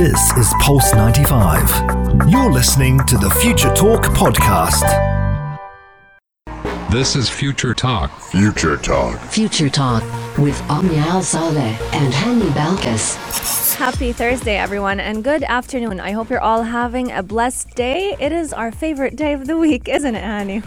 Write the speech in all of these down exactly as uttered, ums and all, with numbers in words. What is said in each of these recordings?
This is Pulse ninety-five. You're listening to the Future Talk Podcast. This is Future Talk. Future Talk. Future Talk with Amiel Saleh and Hani Balkas. Happy Thursday, everyone, and good afternoon. I hope you're all having a blessed day. It is our favorite day of the week, isn't it, Hani?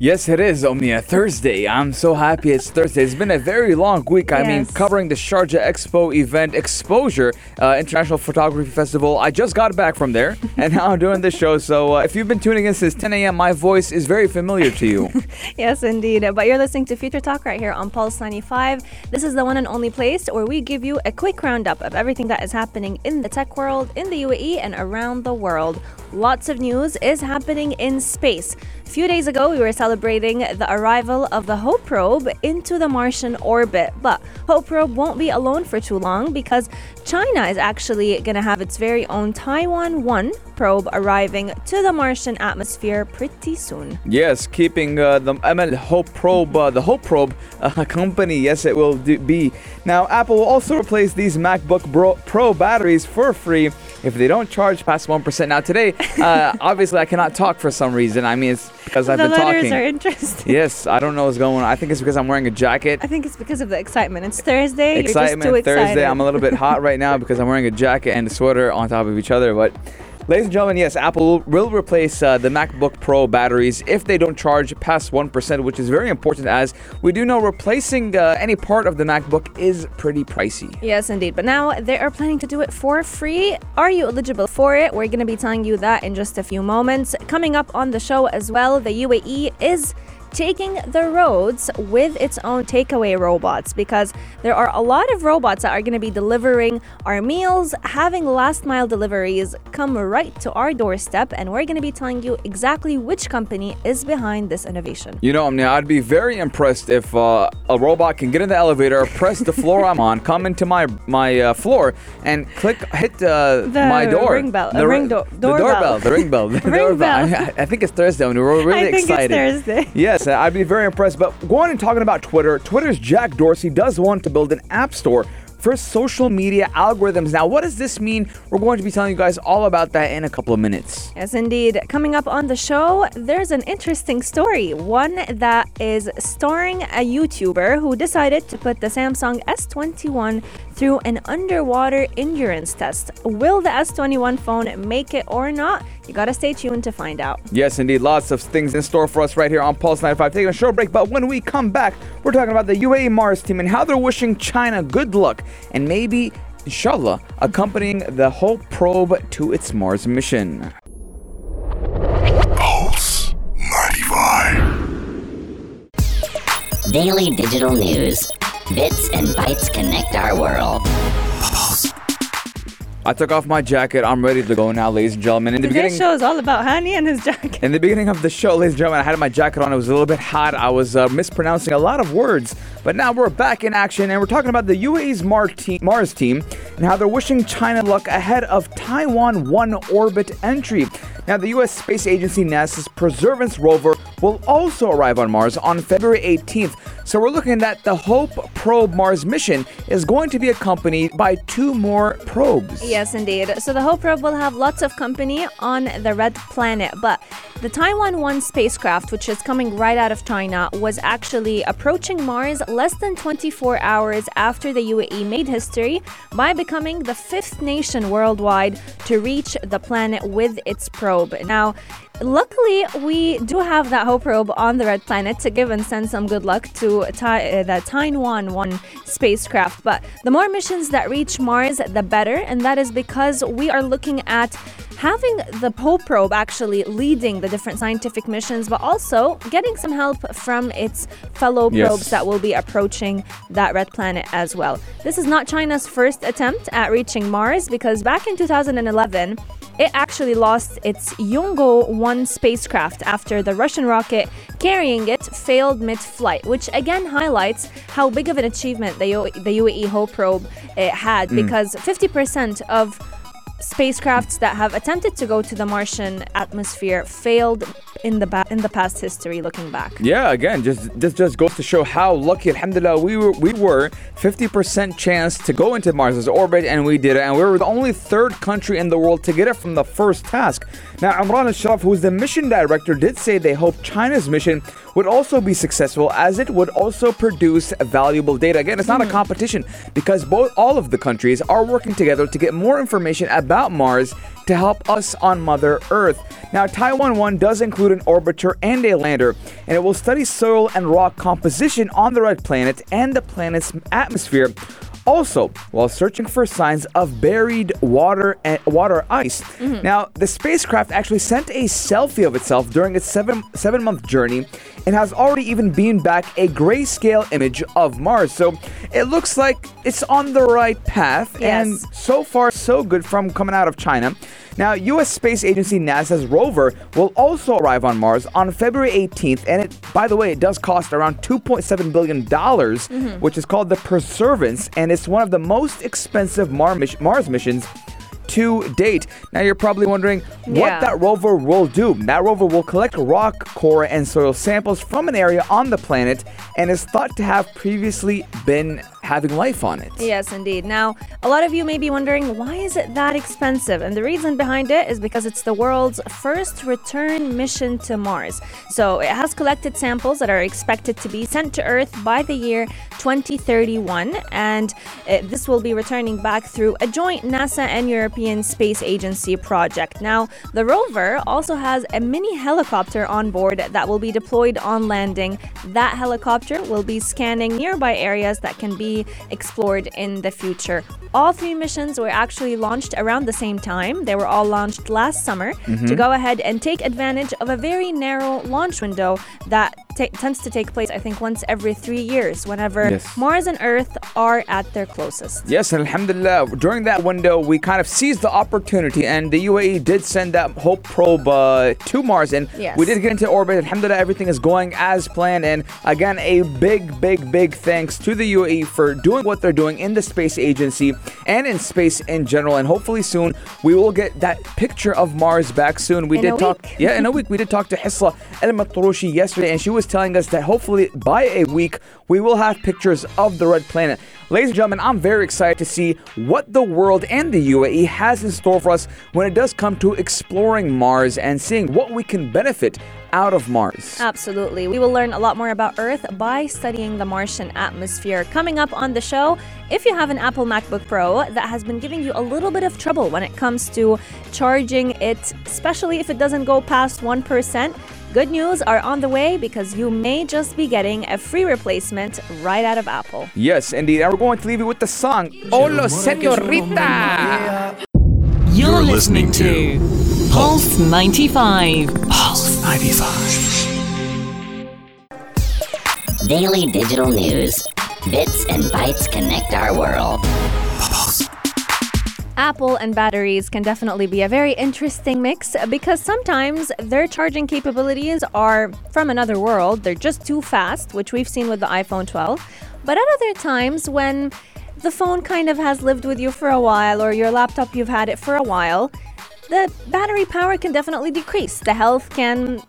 Yes, it is, Omnia. Thursday. I'm so happy it's Thursday. It's been a very long week. Yes. I mean, covering the Sharjah Expo event, Exposure, uh, International Photography Festival. I just got back from there, and now I'm doing this show. So uh, if you've been tuning in since ten a.m., my voice is very familiar to you. Yes, indeed. But you're listening to Future Talk right here on Pulse ninety-five. This is the one and only place where we give you a quick roundup of everything that is happening in the tech world, in the U A E, and around the world. Lots of news is happening in space. A few days ago, we were celebrating the arrival of the Hope probe into the Martian orbit. But Hope probe won't be alone for too long because China is actually going to have its very own Taiwan one probe arriving to the Martian atmosphere pretty soon. Yes, keeping uh, the M L Hope probe, uh, the Hope probe uh, company, yes, it will do- be. Now, Apple will also replace these MacBook Pro, Pro batteries for free if they don't charge past one percent. Now, today, uh, obviously, I cannot talk for some reason. I mean, it's because I've the been talking. The letters are interesting. Yes, I don't know what's going on. I think it's because I'm wearing a jacket. I think it's because of the excitement. It's Thursday. Excitement, you're just too Thursday. Excited. I'm a little bit hot right now because I'm wearing a jacket and a sweater on top of each other. But, ladies and gentlemen, yes, Apple will replace uh, the MacBook Pro batteries if they don't charge past one percent, which is very important as we do know replacing uh, any part of the MacBook is pretty pricey. Yes, indeed. But now they are planning to do it for free. Are you eligible for it? We're going to be telling you that in just a few moments. Coming up on the show as well, the U A E is taking the roads with its own takeaway robots because there are a lot of robots that are going to be delivering our meals, having last mile deliveries come right to our doorstep, and we're going to be telling you exactly which company is behind this innovation. You know, I mean, I'd be very impressed if uh, a robot can get in the elevator, press the floor I'm on, come into my my uh, floor, and click hit uh, my door. Ring bell, the ring do- doorbell, the doorbell, the ring bell, the ring doorbell. Bell. I, mean, I think it's Thursday, and we're really I think excited. It's Thursday. Yes. I'd be very impressed. But going and talking about Twitter, Twitter's Jack Dorsey does want to build an app store for social media algorithms. Now, what does this mean? We're going to be telling you guys all about that in a couple of minutes. Yes, indeed. Coming up on the show, there's an interesting story. One that is starring a YouTuber who decided to put the Samsung S twenty-one through an underwater endurance test. Will the S twenty-one phone make it or not? You gotta stay tuned to find out. Yes, indeed. Lots of things in store for us right here on Pulse ninety-five. Taking a short break, but when we come back, we're talking about the U A E Mars team and how they're wishing China good luck and maybe, inshallah, accompanying the Hope probe to its Mars mission. Pulse ninety-five. Daily digital news. Bits and bytes connect our world. I took off my jacket. I'm ready to go now, ladies and gentlemen. In the beginning, this show is all about Hani and his jacket. In the beginning of the show, ladies and gentlemen, I had my jacket on. It was a little bit hot. I was uh, mispronouncing a lot of words. But now we're back in action, and we're talking about the U A E's Mar te- Mars team and how they're wishing China luck ahead of Taiwan one orbit entry. Now, the U S space agency NASA's Perseverance rover will also arrive on Mars on February eighteenth. So we're looking at the Hope probe Mars mission is going to be accompanied by two more probes. Yes, indeed. So the Hope probe will have lots of company on the red planet. But the Taiwan one spacecraft, which is coming right out of China, was actually approaching Mars less than twenty-four hours after the U A E made history by becoming the fifth nation worldwide to reach the planet with its probe. Now, luckily, we do have that Hope probe on the red planet to give and send some good luck to Ti- uh, the Tianwen one spacecraft. But the more missions that reach Mars, the better. And that is because we are looking at having the Hope probe actually leading the different scientific missions, but also getting some help from its fellow yes. probes that will be approaching that red planet as well. This is not China's first attempt at reaching Mars because back in two thousand eleven, it actually lost its Yinghuo one spacecraft after the Russian rocket carrying it failed mid-flight, which again highlights how big of an achievement the, U- the U A E Hope probe uh, had mm. because fifty percent of spacecrafts that have attempted to go to the Martian atmosphere failed in the ba- in the past history, looking back. Yeah, again, just this just goes to show how lucky, alhamdulillah, we were we were fifty percent chance to go into Mars's orbit, and we did it, and we were the only third country in the world to get it from the first task. Now, Imran Al Sharaf, who is the mission director, did say they hope China's mission would also be successful, as it would also produce valuable data. Again, it's not mm-hmm. a competition, because both all of the countries are working together to get more information about Mars to help us on Mother Earth. Now, Taiwan one does include an orbiter and a lander, and it will study soil and rock composition on the red planet and the planet's atmosphere, also while searching for signs of buried water and water ice. Mm-hmm. Now, the spacecraft actually sent a selfie of itself during its seven, seven-month journey, and has already even beamed back a grayscale image of Mars. So it looks like it's on the right path, yes. and so far so good from coming out of China. Now, U S space agency NASA's rover will also arrive on Mars on February eighteenth, and it, by the way, it does cost around two point seven billion dollars, mm-hmm. which is called the Perseverance, and it's one of the most expensive Mar- Mars missions to date. Now, you're probably wondering yeah. what that rover will do. That rover will collect rock, core, and soil samples from an area on the planet, and is thought to have previously been having life on it. Yes, indeed. Now, a lot of you may be wondering, why is it that expensive? And the reason behind it is because it's the world's first return mission to Mars. So it has collected samples that are expected to be sent to Earth by the year twenty thirty-one, and it, this will be returning back through a joint NASA and European Space Agency project. Now, the rover also has a mini helicopter on board that will be deployed on landing. That helicopter will be scanning nearby areas that can be explored in the future. All three missions were actually launched around the same time. They were all launched last summer mm-hmm. to go ahead and take advantage of a very narrow launch window that t- tends to take place, I think, once every three years, whenever yes. Mars and Earth are at their closest. Yes, and alhamdulillah, during that window, we kind of seized the opportunity, and the U A E did send that Hope probe uh, to Mars, and yes. we did get into orbit. Alhamdulillah, everything is going as planned, and again, a big, big, big thanks to the U A E for doing what they're doing in the space agency and in space in general, and hopefully soon we will get that picture of Mars back soon. We in did talk, week. yeah, in a week. We did talk to Hissa Elmatroshi yesterday, and she was telling us that hopefully by a week we will have pictures of the red planet. Ladies and gentlemen, I'm very excited to see what the world and the U A E has in store for us when it does come to exploring Mars and seeing what we can benefit out of Mars. Absolutely. We will learn a lot more about Earth by studying the Martian atmosphere. Coming up on the show, if you have an Apple MacBook Pro that has been giving you a little bit of trouble when it comes to charging it, especially if it doesn't go past one percent, good news are on the way, because you may just be getting a free replacement right out of Apple. Yes, indeed. And we're going to leave you with the song, Hola Senorita. You're listening to Pulse ninety-five. Pulse ninety-five. Daily digital news. Bits and bytes connect our world. Pulse. Apple and batteries can definitely be a very interesting mix, because sometimes their charging capabilities are from another world. They're just too fast, which we've seen with the iPhone twelve. But at other times, when the phone kind of has lived with you for a while, or your laptop, you've had it for a while, the battery power can definitely decrease. The health can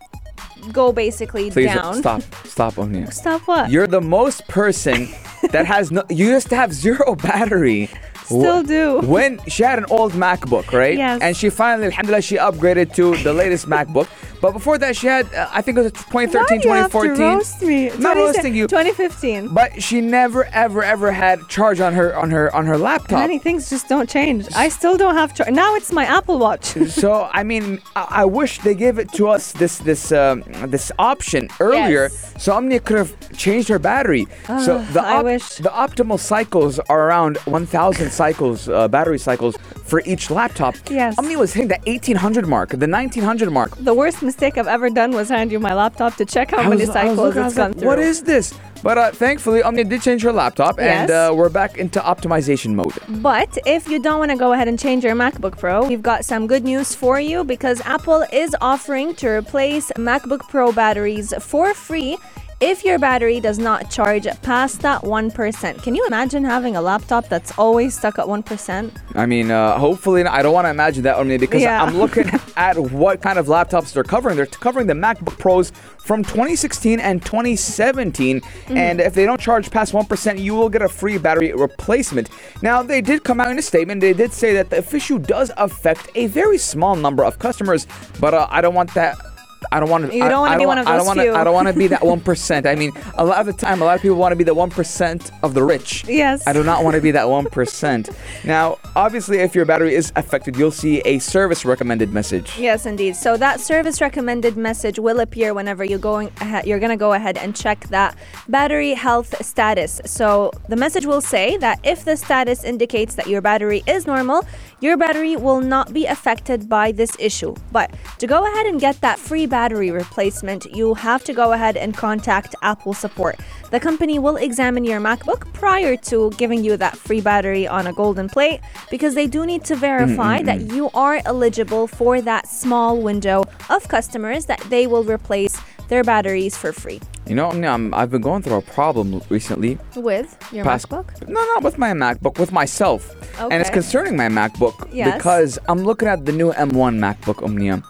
go basically Please down. Stop. Stop, Omnia. Stop what? You're the most person that has no... You used to have zero battery. Still do. When she had an old MacBook, right? Yes. And she finally, alhamdulillah, she upgraded to the latest MacBook. But before that, she had, uh, I think it was twenty thirteen, Why twenty fourteen. You have to roast me? Not roasting you. twenty fifteen. But she never, ever, ever had charge on her on her on her laptop. Many things just don't change. I still don't have charge. Now it's my Apple Watch. So I mean, I-, I wish they gave it to us this this um, this option earlier, yes. so Omnia could have changed her battery. Uh, so the op- I wish. The optimal cycles are around one thousand cycles, uh, battery cycles for each laptop. Yes. Omnia was hitting that eighteen hundred mark, the nineteen hundred mark. The worst mistake I've ever done was hand you my laptop to check how was, many cycles looking, it's gone like, through. What is this? But uh, thankfully, Omnia did change her laptop, yes. and uh, we're back into optimization mode. But if you don't want to go ahead and change your MacBook Pro, we've got some good news for you, because Apple is offering to replace MacBook Pro batteries for free if your battery does not charge past that one percent. Can you imagine having a laptop that's always stuck at one percent? I mean, uh, hopefully, I don't want to imagine that, only because yeah. I'm looking at what kind of laptops they're covering. They're covering the MacBook Pros from twenty sixteen and twenty seventeen. Mm-hmm. And if they don't charge past one percent, you will get a free battery replacement. Now, they did come out in a statement. They did say that the issue does affect a very small number of customers, but uh, I don't want that. I don't want to. You don't want to be one of those few. I don't want to be that one percent. I mean, a lot of the time, a lot of people want to be the one percent of the rich. Yes. I do not want to be that one percent. Now, obviously, if your battery is affected, you'll see a service recommended message. Yes, indeed. So that service recommended message will appear whenever you're going. Ahead, you're gonna go ahead and check that battery health status. So the message will say that if the status indicates that your battery is normal, your battery will not be affected by this issue. But to go ahead and get that free battery replacement, you have to go ahead and contact Apple support. The company will examine your MacBook prior to giving you that free battery on a golden plate, because they do need to verify mm-hmm. that you are eligible for that small window of customers that they will replace their batteries for free. You know, I'm, I've been going through a problem recently. With your past, MacBook? No, not with my MacBook, with myself. Okay. And it's concerning my MacBook yes. because I'm looking at the new M one MacBook Omnia.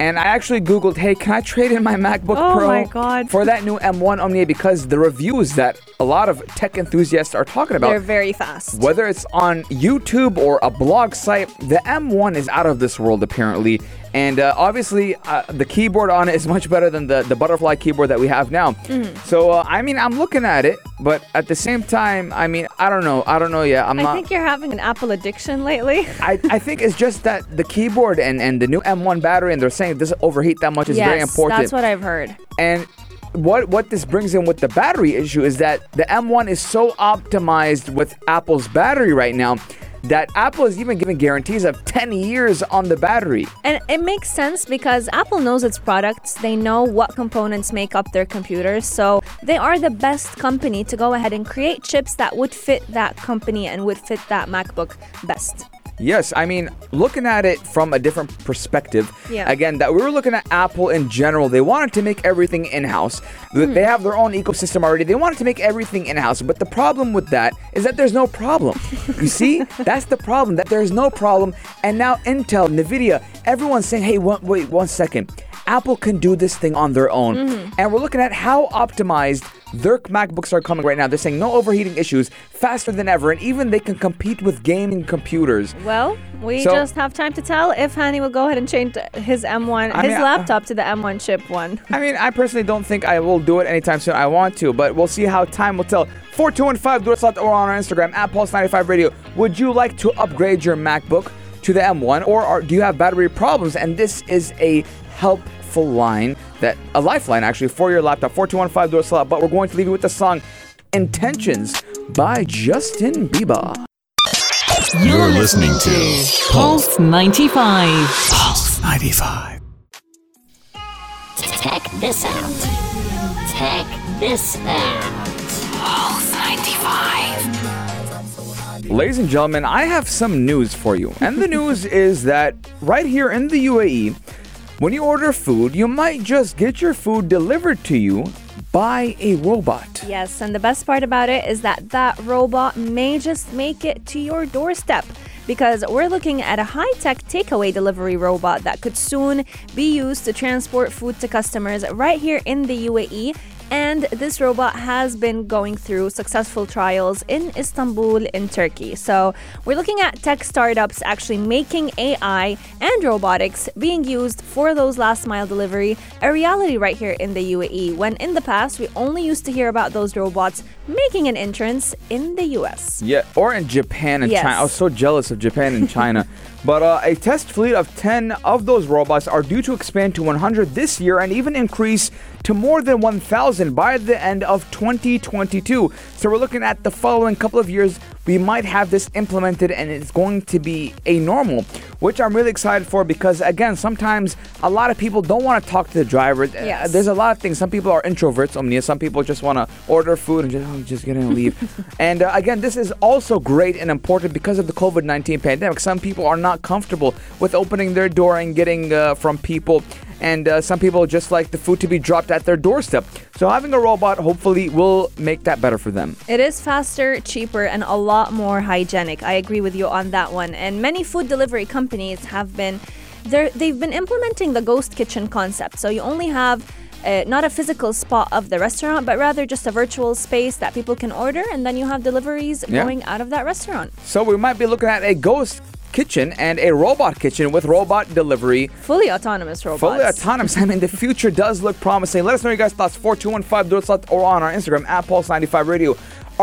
And I actually Googled, hey, can I trade in my MacBook oh Pro my God. for that new M one Omnia? Because the reviews that a lot of tech enthusiasts are talking about, they're very fast. Whether it's on YouTube or a blog site, the M one is out of this world, apparently. And uh, obviously, uh, the keyboard on it is much better than the, the butterfly keyboard that we have now. Mm. So, uh, I mean, I'm looking at it, but at the same time, I mean, I don't know. I don't know yet. I'm I not, think you're having an Apple addiction lately. I, I think it's just that the keyboard and, and the new M one battery, and they're saying it doesn't overheat that much, is yes, very important. That's what I've heard. And What what this brings in with the battery issue is that the M one is so optimized with Apple's battery right now that Apple is even giving guarantees of ten years on the battery. And it makes sense because Apple knows its products. They know what components make up their computers. So they are the best company to go ahead and create chips that would fit that company and would fit that MacBook best. Yes, I mean, looking at it from a different perspective, yeah. again, that we were looking at Apple in general. They wanted to make everything in-house. Mm. They have their own ecosystem already. They wanted to make everything in-house. But the problem with that is that there's no problem. You see? That's the problem, that there's no problem. And now Intel, NVIDIA, everyone's saying, hey, one, wait one second. Apple can do this thing on their own. Mm-hmm. And we're looking at how optimized their MacBooks are coming right now. They're saying no overheating issues, faster than ever, and even they can compete with gaming computers. Well, we so, just have time to tell if Hani will go ahead and change his M one, I his mean, laptop uh, to the M one chip one. I mean, I personally don't think I will do it anytime soon. I want to, but we'll see how time will tell. four two one five, do us a or on our Instagram, at Pulse ninety-five Radio. Would you like to upgrade your MacBook to the M one, or are, do you have battery problems? And this is a helpful line, that a lifeline actually for your laptop. four two one five door slot. But we're going to leave you with the song Intentions by Justin Bieber. You're listening to Pulse ninety-five. Pulse ninety-five. Check this out. Check this out. Pulse ninety-five. Ladies and gentlemen, I have some news for you. And the news is that right here in the U A E, when you order food, you might just get your food delivered to you by a robot. Yes, and the best part about it is that that robot may just make it to your doorstep, because we're looking at a high-tech takeaway delivery robot that could soon be used to transport food to customers right here in the U A E. And this robot has been going through successful trials in Istanbul in Turkey. So we're looking at tech startups actually making A I and robotics being used for those last mile delivery a reality right here in the U A E, when in the past we only used to hear about those robots making an entrance in the U S. Yeah, or in Japan and yes. China. I was so jealous of Japan and China. But uh, a test fleet of ten of those robots are due to expand to one hundred this year and even increase to more than one thousand by the end of twenty twenty-two. So we're looking at the following couple of years, we might have this implemented and it's going to be a normal, which I'm really excited for, because again, sometimes a lot of people don't want to talk to the driver. Yes. There's a lot of things. Some people are introverts, Omnia. Some people just want to order food and just, oh, just gonna leave. And uh, again, this is also great and important because of the covid nineteen pandemic. Some people are not comfortable with opening their door and getting uh, from people. and uh, some people just like the food to be dropped at their doorstep. So having a robot hopefully will make that better for them. It is faster, cheaper, and a lot more hygienic. I agree with you on that one. And many food delivery companies have been, they've been implementing the ghost kitchen concept. So you only have Uh, not a physical spot of the restaurant, but rather just a virtual space that people can order, and then you have deliveries yeah. going out of that restaurant. So we might be looking at a ghost kitchen and a robot kitchen with robot delivery. Fully autonomous robots. Fully autonomous. I mean, the future does look promising. Let us know your guys' thoughts. four two one five or on our Instagram at Pulse ninety-five Radio.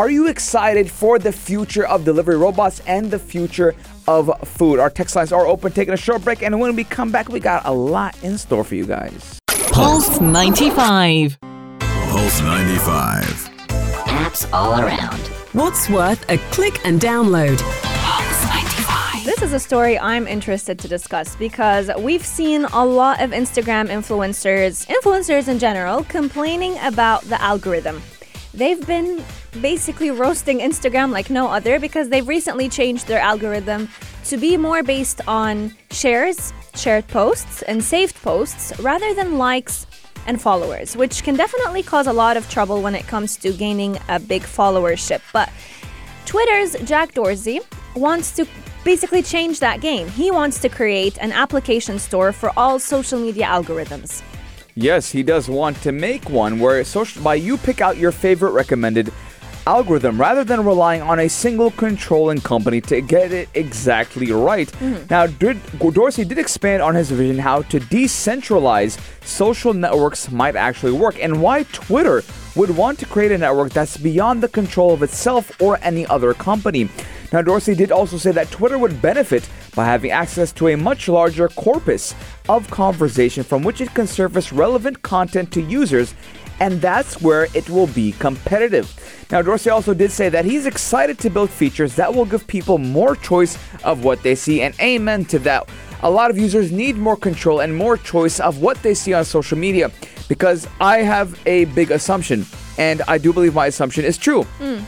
Are you excited for the future of delivery robots and the future of food? Our text lines are open. Taking a short break, and when we come back, we got a lot in store for you guys. Pulse ninety-five. Pulse ninety-five. Apps all around. What's worth a click and download? Pulse ninety-five. This is a story I'm interested to discuss because we've seen a lot of Instagram influencers, influencers in general, complaining about the algorithm. They've been basically roasting Instagram like no other because they've recently changed their algorithm to be more based on shares, shared posts, and saved posts rather than likes and followers, which can definitely cause a lot of trouble when it comes to gaining a big followership. But Twitter's Jack Dorsey wants to basically change that game. He wants to create an application store for all social media algorithms. Yes, he does want to make one where social, by you pick out your favorite recommended algorithm rather than relying on a single controlling company to get it exactly right. Mm-hmm. Now, did, Dorsey did expand on his vision how to decentralize social networks might actually work and why Twitter would want to create a network that's beyond the control of itself or any other company. Now, Dorsey did also say that Twitter would benefit by having access to a much larger corpus of conversation from which it can surface relevant content to users, and that's where it will be competitive. Now, Dorsey also did say that he's excited to build features that will give people more choice of what they see, and amen to that. A lot of users need more control and more choice of what they see on social media, because I have a big assumption, and I do believe my assumption is true. Mm.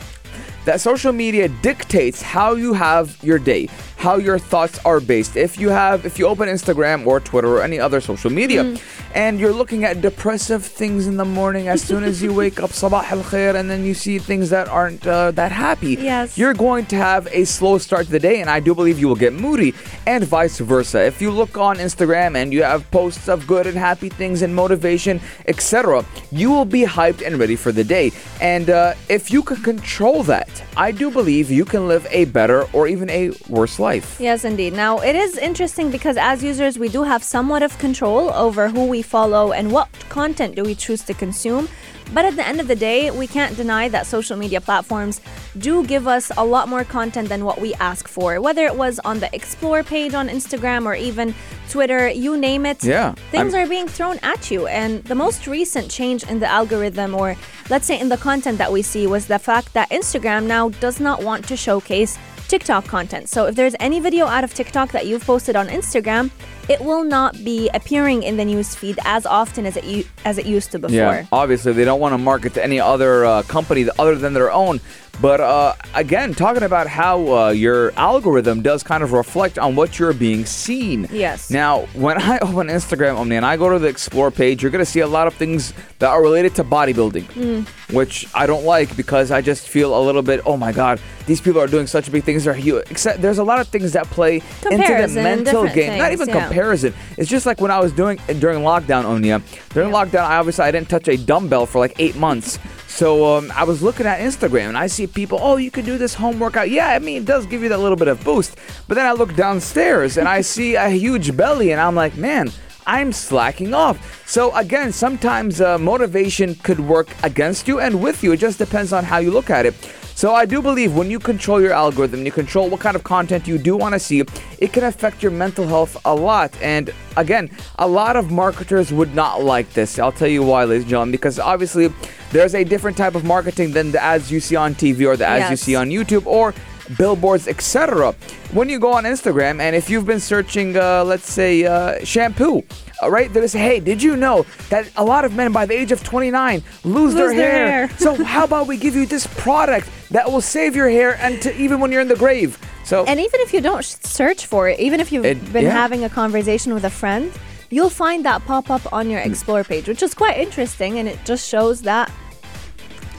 That social media dictates how you have your day, how your thoughts are based. If you have, if you open Instagram or Twitter or any other social media, mm. and you're looking at depressive things in the morning as soon as you wake up, sabah al khair, and then you see things that aren't uh, that happy. Yes, you're going to have a slow start to the day, and I do believe you will get moody, and vice versa. If you look on Instagram and you have posts of good and happy things and motivation, et cetera, you will be hyped and ready for the day. And uh, if you can control that, I do believe you can live a better or even a worse life. Yes, indeed. Now, it is interesting because as users, we do have somewhat of control over who we follow and what content do we choose to consume. But at the end of the day, we can't deny that social media platforms do give us a lot more content than what we ask for. Whether it was on the Explore page on Instagram or even Twitter, you name it, yeah, things I'm... are being thrown at you. And the most recent change in the algorithm, or let's say in the content that we see, was the fact that Instagram now does not want to showcase TikTok content. So if there's any video out of TikTok that you've posted on Instagram, it will not be appearing in the newsfeed as often as it u- as it used to before. Yeah, obviously, they don't want to market to any other uh, company other than their own. But uh, again, talking about how uh, your algorithm does kind of reflect on what you're being seen. Yes. Now, when I open Instagram, Omni, and I go to the Explore page, you're going to see a lot of things that are related to bodybuilding, mm. which I don't like because I just feel a little bit, oh my God, these people are doing such big things. They're huge. Except there's a lot of things that play comparison into the mental game. Things, Not even yeah. comparison. It's just like when I was doing during lockdown, Omni. During yeah. lockdown, I obviously I didn't touch a dumbbell for like eight months. So um, I was looking at Instagram and I see people, oh, you can do this home workout. Yeah, I mean, it does give you that little bit of boost. But then I look downstairs and I see a huge belly and I'm like, man, I'm slacking off. So again, sometimes uh, motivation could work against you and with you. It just depends on how you look at it. So I do believe when you control your algorithm, you control what kind of content you do want to see, it can affect your mental health a lot. And again, a lot of marketers would not like this. I'll tell you why, ladies and gentlemen, because obviously there's a different type of marketing than the ads you see on T V or the ads yes. you see on YouTube or billboards, et cetera. When you go on Instagram and if you've been searching, uh, let's say, uh, shampoo, all right, they're going to say, hey, did you know that a lot of men by the age of twenty-nine lose, lose their, their hair? hair. So how about we give you this product that will save your hair and to, even when you're in the grave? So, and even if you don't search for it, even if you've it, been yeah. having a conversation with a friend, you'll find that pop up on your Explore page, which is quite interesting, and it just shows that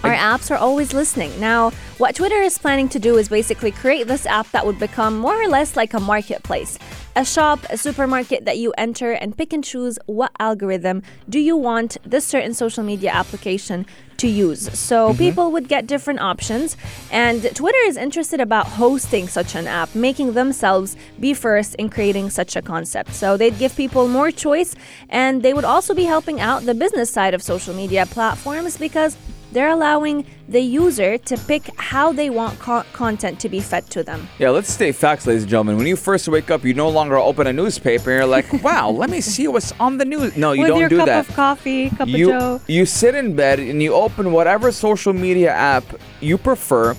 our apps are always listening. Now, what Twitter is planning to do is basically create this app that would become more or less like a marketplace. A shop, a supermarket that you enter and pick and choose what algorithm do you want this certain social media application to use. So mm-hmm. people would get different options. And Twitter is interested about hosting such an app, making themselves be first in creating such a concept. So they'd give people more choice, and they would also be helping out the business side of social media platforms because they're allowing the user to pick how they want co- content to be fed to them. Yeah, let's state facts, ladies and gentlemen. When you first wake up, you no longer open a newspaper. You're like, wow, let me see what's on the news. No, you With don't do that. With your cup of coffee, cup you, of joe. You sit in bed and you open whatever social media app you prefer,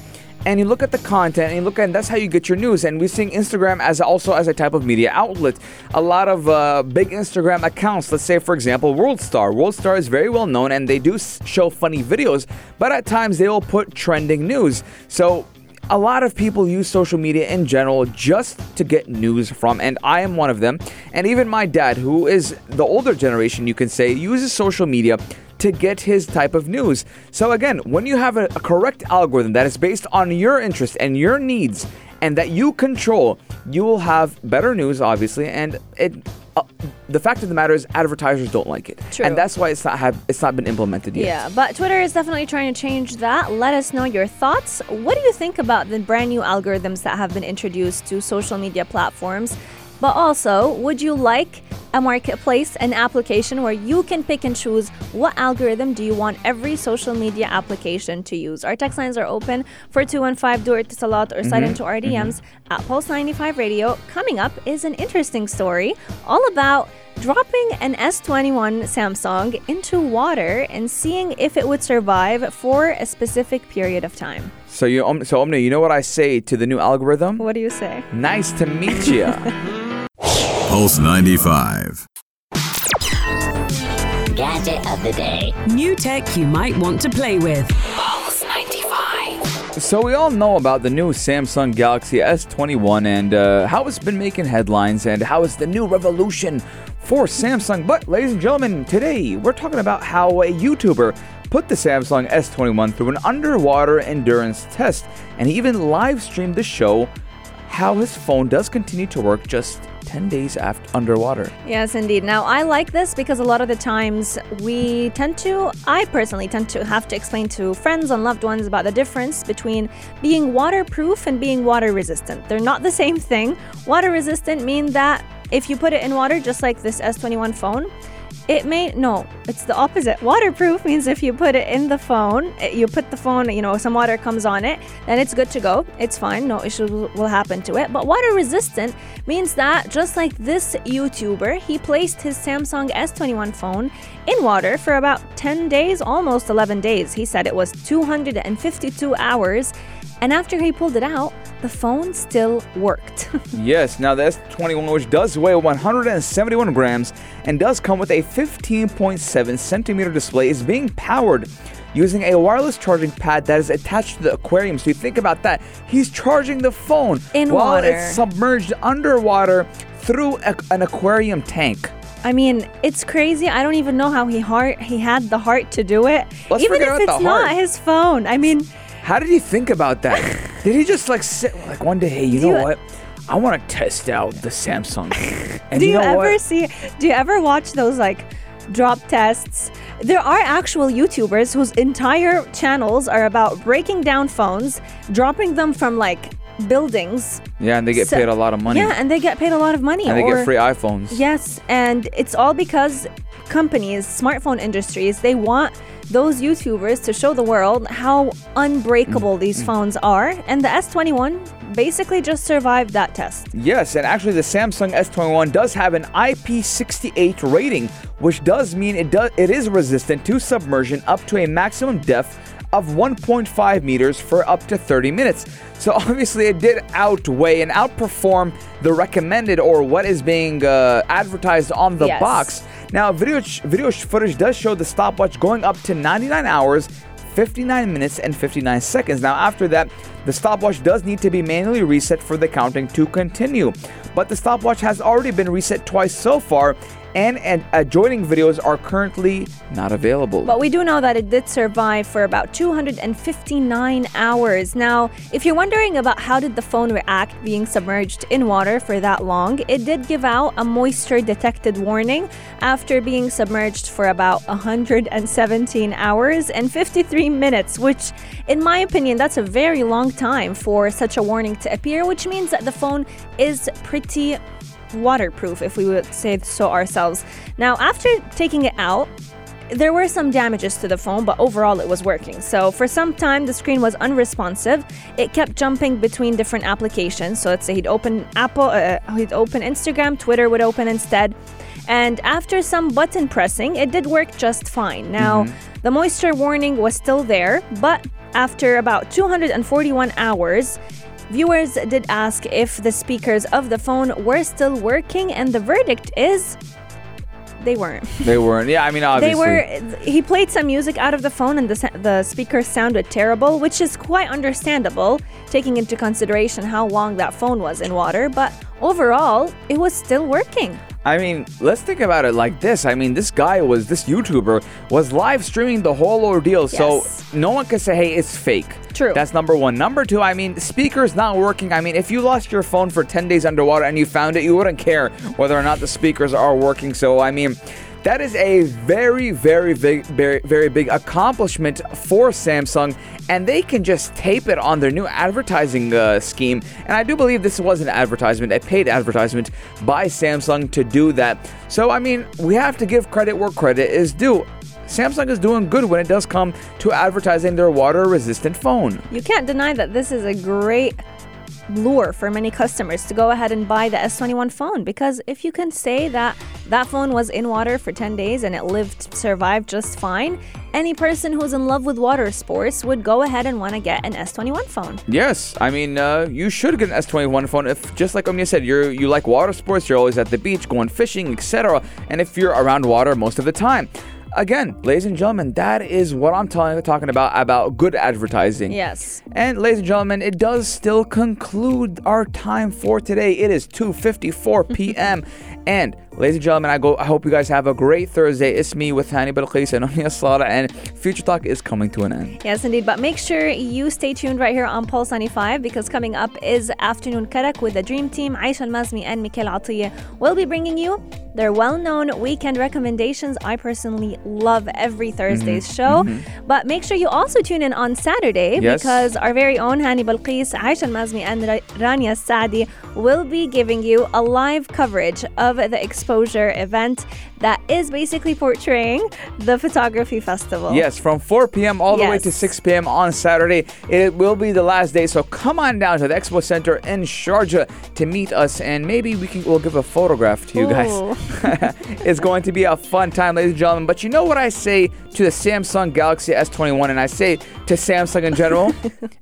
and you look at the content, and you look at, and that's how you get your news. And we're seeing Instagram as also as a type of media outlet. A lot of uh, big Instagram accounts, let's say, for example, Worldstar. Worldstar is very well known, and they do show funny videos, but at times they will put trending news. So a lot of people use social media in general just to get news from, and I am one of them. And even my dad, who is the older generation, you can say, uses social media to get his type of news. So again, when you have a, a correct algorithm that is based on your interest and your needs and that you control, you will have better news, obviously. And it, uh, the fact of the matter is advertisers don't like it. True. And that's why it's not have, it's not been implemented yet. Yeah, but Twitter is definitely trying to change that. Let us know your thoughts. What do you think about the brand new algorithms that have been introduced to social media platforms? But also, would you like a marketplace, an application where you can pick and choose what algorithm do you want every social media application to use? Our text lines are open for two one five, do Ittisalat, or slide mm-hmm. into our D Ms mm-hmm. at Pulse ninety-five Radio. Coming up is an interesting story all about dropping an S twenty-one Samsung into water and seeing if it would survive for a specific period of time. So, you, um, so Omni, you know what I say to the new algorithm? What do you say? Nice to meet you. Pulse ninety-five. Gadget of the day. New tech you might want to play with. Pulse ninety-five. So we all know about the new Samsung Galaxy S twenty-one and uh, how it's been making headlines and how it's the new revolution for Samsung. But ladies and gentlemen, today we're talking about how a YouTuber put the Samsung S twenty-one through an underwater endurance test, and he even live streamed the show how his phone does continue to work just ten days after underwater. Yes, indeed. Now, I like this because a lot of the times we tend to, I personally tend to have to explain to friends and loved ones about the difference between being waterproof and being water resistant. They're not the same thing. Water resistant means that if you put it in water, just like this S twenty-one phone, It may, no, it's the opposite. Waterproof means if you put it in the phone, you put the phone, you know, some water comes on it, then it's good to go. It's fine. No issues will happen to it. But water resistant means that just like this YouTuber, he placed his Samsung S twenty-one phone in water for about ten days, almost eleven days. He said it was two hundred fifty-two hours. And after he pulled it out, the phone still worked. Yes, now the S twenty-one, which does weigh one hundred seventy-one grams and does come with a fifteen point seven centimeter display, is being powered using a wireless charging pad that is attached to the aquarium. So you think about that. He's charging the phone in while water. It's submerged underwater through a, an aquarium tank. I mean, it's crazy. I don't even know how he heart he had the heart to do it. Let's even if it's not his phone. I mean, how did he think about that? Did he just like sit like one day, hey, you do know you, what? I want to test out the Samsung. And do you, you know ever what? see, do you ever watch those like drop tests? There are actual YouTubers whose entire channels are about breaking down phones, dropping them from like buildings. Yeah, and they get so, paid a lot of money. Yeah, and they get paid a lot of money. And they or, get free iPhones. Yes, and it's all because companies, smartphone industries, they want those YouTubers to show the world how unbreakable mm. these mm. phones are. And the S twenty-one basically just survived that test. Yes, and actually the Samsung S twenty-one does have an I P sixty-eight rating, which does mean it does it is resistant to submersion up to a maximum depth of one point five meters for up to thirty minutes. So obviously it did outweigh and outperform the recommended or what is being uh, advertised on the yes. box. Now, video video footage does show the stopwatch going up to ninety-nine hours, fifty-nine minutes, and fifty-nine seconds. Now, after that, The stopwatch does need to be manually reset for the counting to continue, but the stopwatch has already been reset twice so far, and, and adjoining videos are currently not available. But we do know that it did survive for about two hundred fifty-nine hours. Now, if you're wondering about how did the phone react being submerged in water for that long, it did give out a moisture detected warning after being submerged for about one hundred seventeen hours and fifty-three minutes, which in my opinion, that's a very long time for such a warning to appear, which means that the phone is pretty waterproof, if we would say so ourselves. Now, after taking it out, there were some damages to the phone, but overall it was working. So for some time, the screen was unresponsive. It kept jumping between different applications. So let's say he'd open Apple, uh, he'd open Instagram, Twitter would open instead. And after some button pressing, it did work just fine. Now, mm-hmm. the moisture warning was still there, but after about two hundred forty-one hours, viewers did ask if the speakers of the phone were still working, and the verdict is they weren't. They weren't. Yeah, I mean, obviously. They were. He played some music out of the phone, and the the speakers sounded terrible, which is quite understandable, taking into consideration how long that phone was in water. But overall, it was still working. I mean, let's think about it like this. I mean, this guy was, this YouTuber was live streaming the whole ordeal. Yes. So no one could say, hey, it's fake. True. That's number one. Number two, I mean, speakers not working. I mean, if you lost your phone for ten days underwater and you found it, you wouldn't care whether or not the speakers are working. So, I mean, that is a very, very big, very, very big accomplishment for Samsung. And they can just tape it on their new advertising uh, scheme. And I do believe this was an advertisement, a paid advertisement by Samsung to do that. So, I mean, we have to give credit where credit is due. Samsung is doing good when it does come to advertising their water-resistant phone. You can't deny that this is a great lure for many customers to go ahead and buy the S twenty-one phone, because if you can say that that phone was in water for ten days and it lived, survived just fine, any person who's in love with water sports would go ahead and want to get an S twenty-one phone. Yes, I mean, uh, you should get an S twenty-one phone if, just like Omnia said, you're, you like water sports, you're always at the beach, going fishing, et cetera, and if you're around water most of the time. Again, ladies and gentlemen, that is what I'm telling, talking about, about good advertising. Yes. And ladies and gentlemen, it does still conclude our time for today. It is two fifty-four p.m. And ladies and gentlemen, I go. I hope you guys have a great Thursday. It's me with Hani Balkas and Amiel Saleh, and Future Talk is coming to an end. Yes, indeed. But make sure you stay tuned right here on Pulse ninety-five, because coming up is Afternoon Karak with the Dream Team. Aisha Almazmi and Mikhail Atiyeh will be bringing you their well-known weekend recommendations. I personally love every Thursday's mm-hmm. show. Mm-hmm. But make sure you also tune in on Saturday, yes. because our very own Hani Balkas, Aisha Almazmi, and Rania Saadi will be giving you a live coverage of the Exposure event that is basically portraying the photography festival. Yes, from four p.m. all yes. the way to six p.m. on Saturday. It will be the last day, so come on down to the Expo Center in Sharjah to meet us, and maybe we can we'll give a photograph to you Ooh. guys. It's going to be a fun time, ladies and gentlemen. But you know what I say to the Samsung Galaxy S twenty-one, and I say to Samsung in general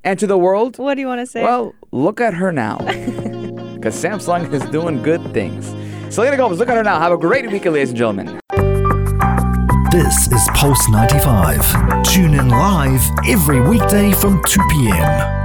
and to the world? What do you want to say? Well, look at her now, because Samsung is doing good things. Selena Gomez, look at her now. Have a great weekend, ladies and gentlemen. This is Pulse ninety-five. Tune in live every weekday from two p.m.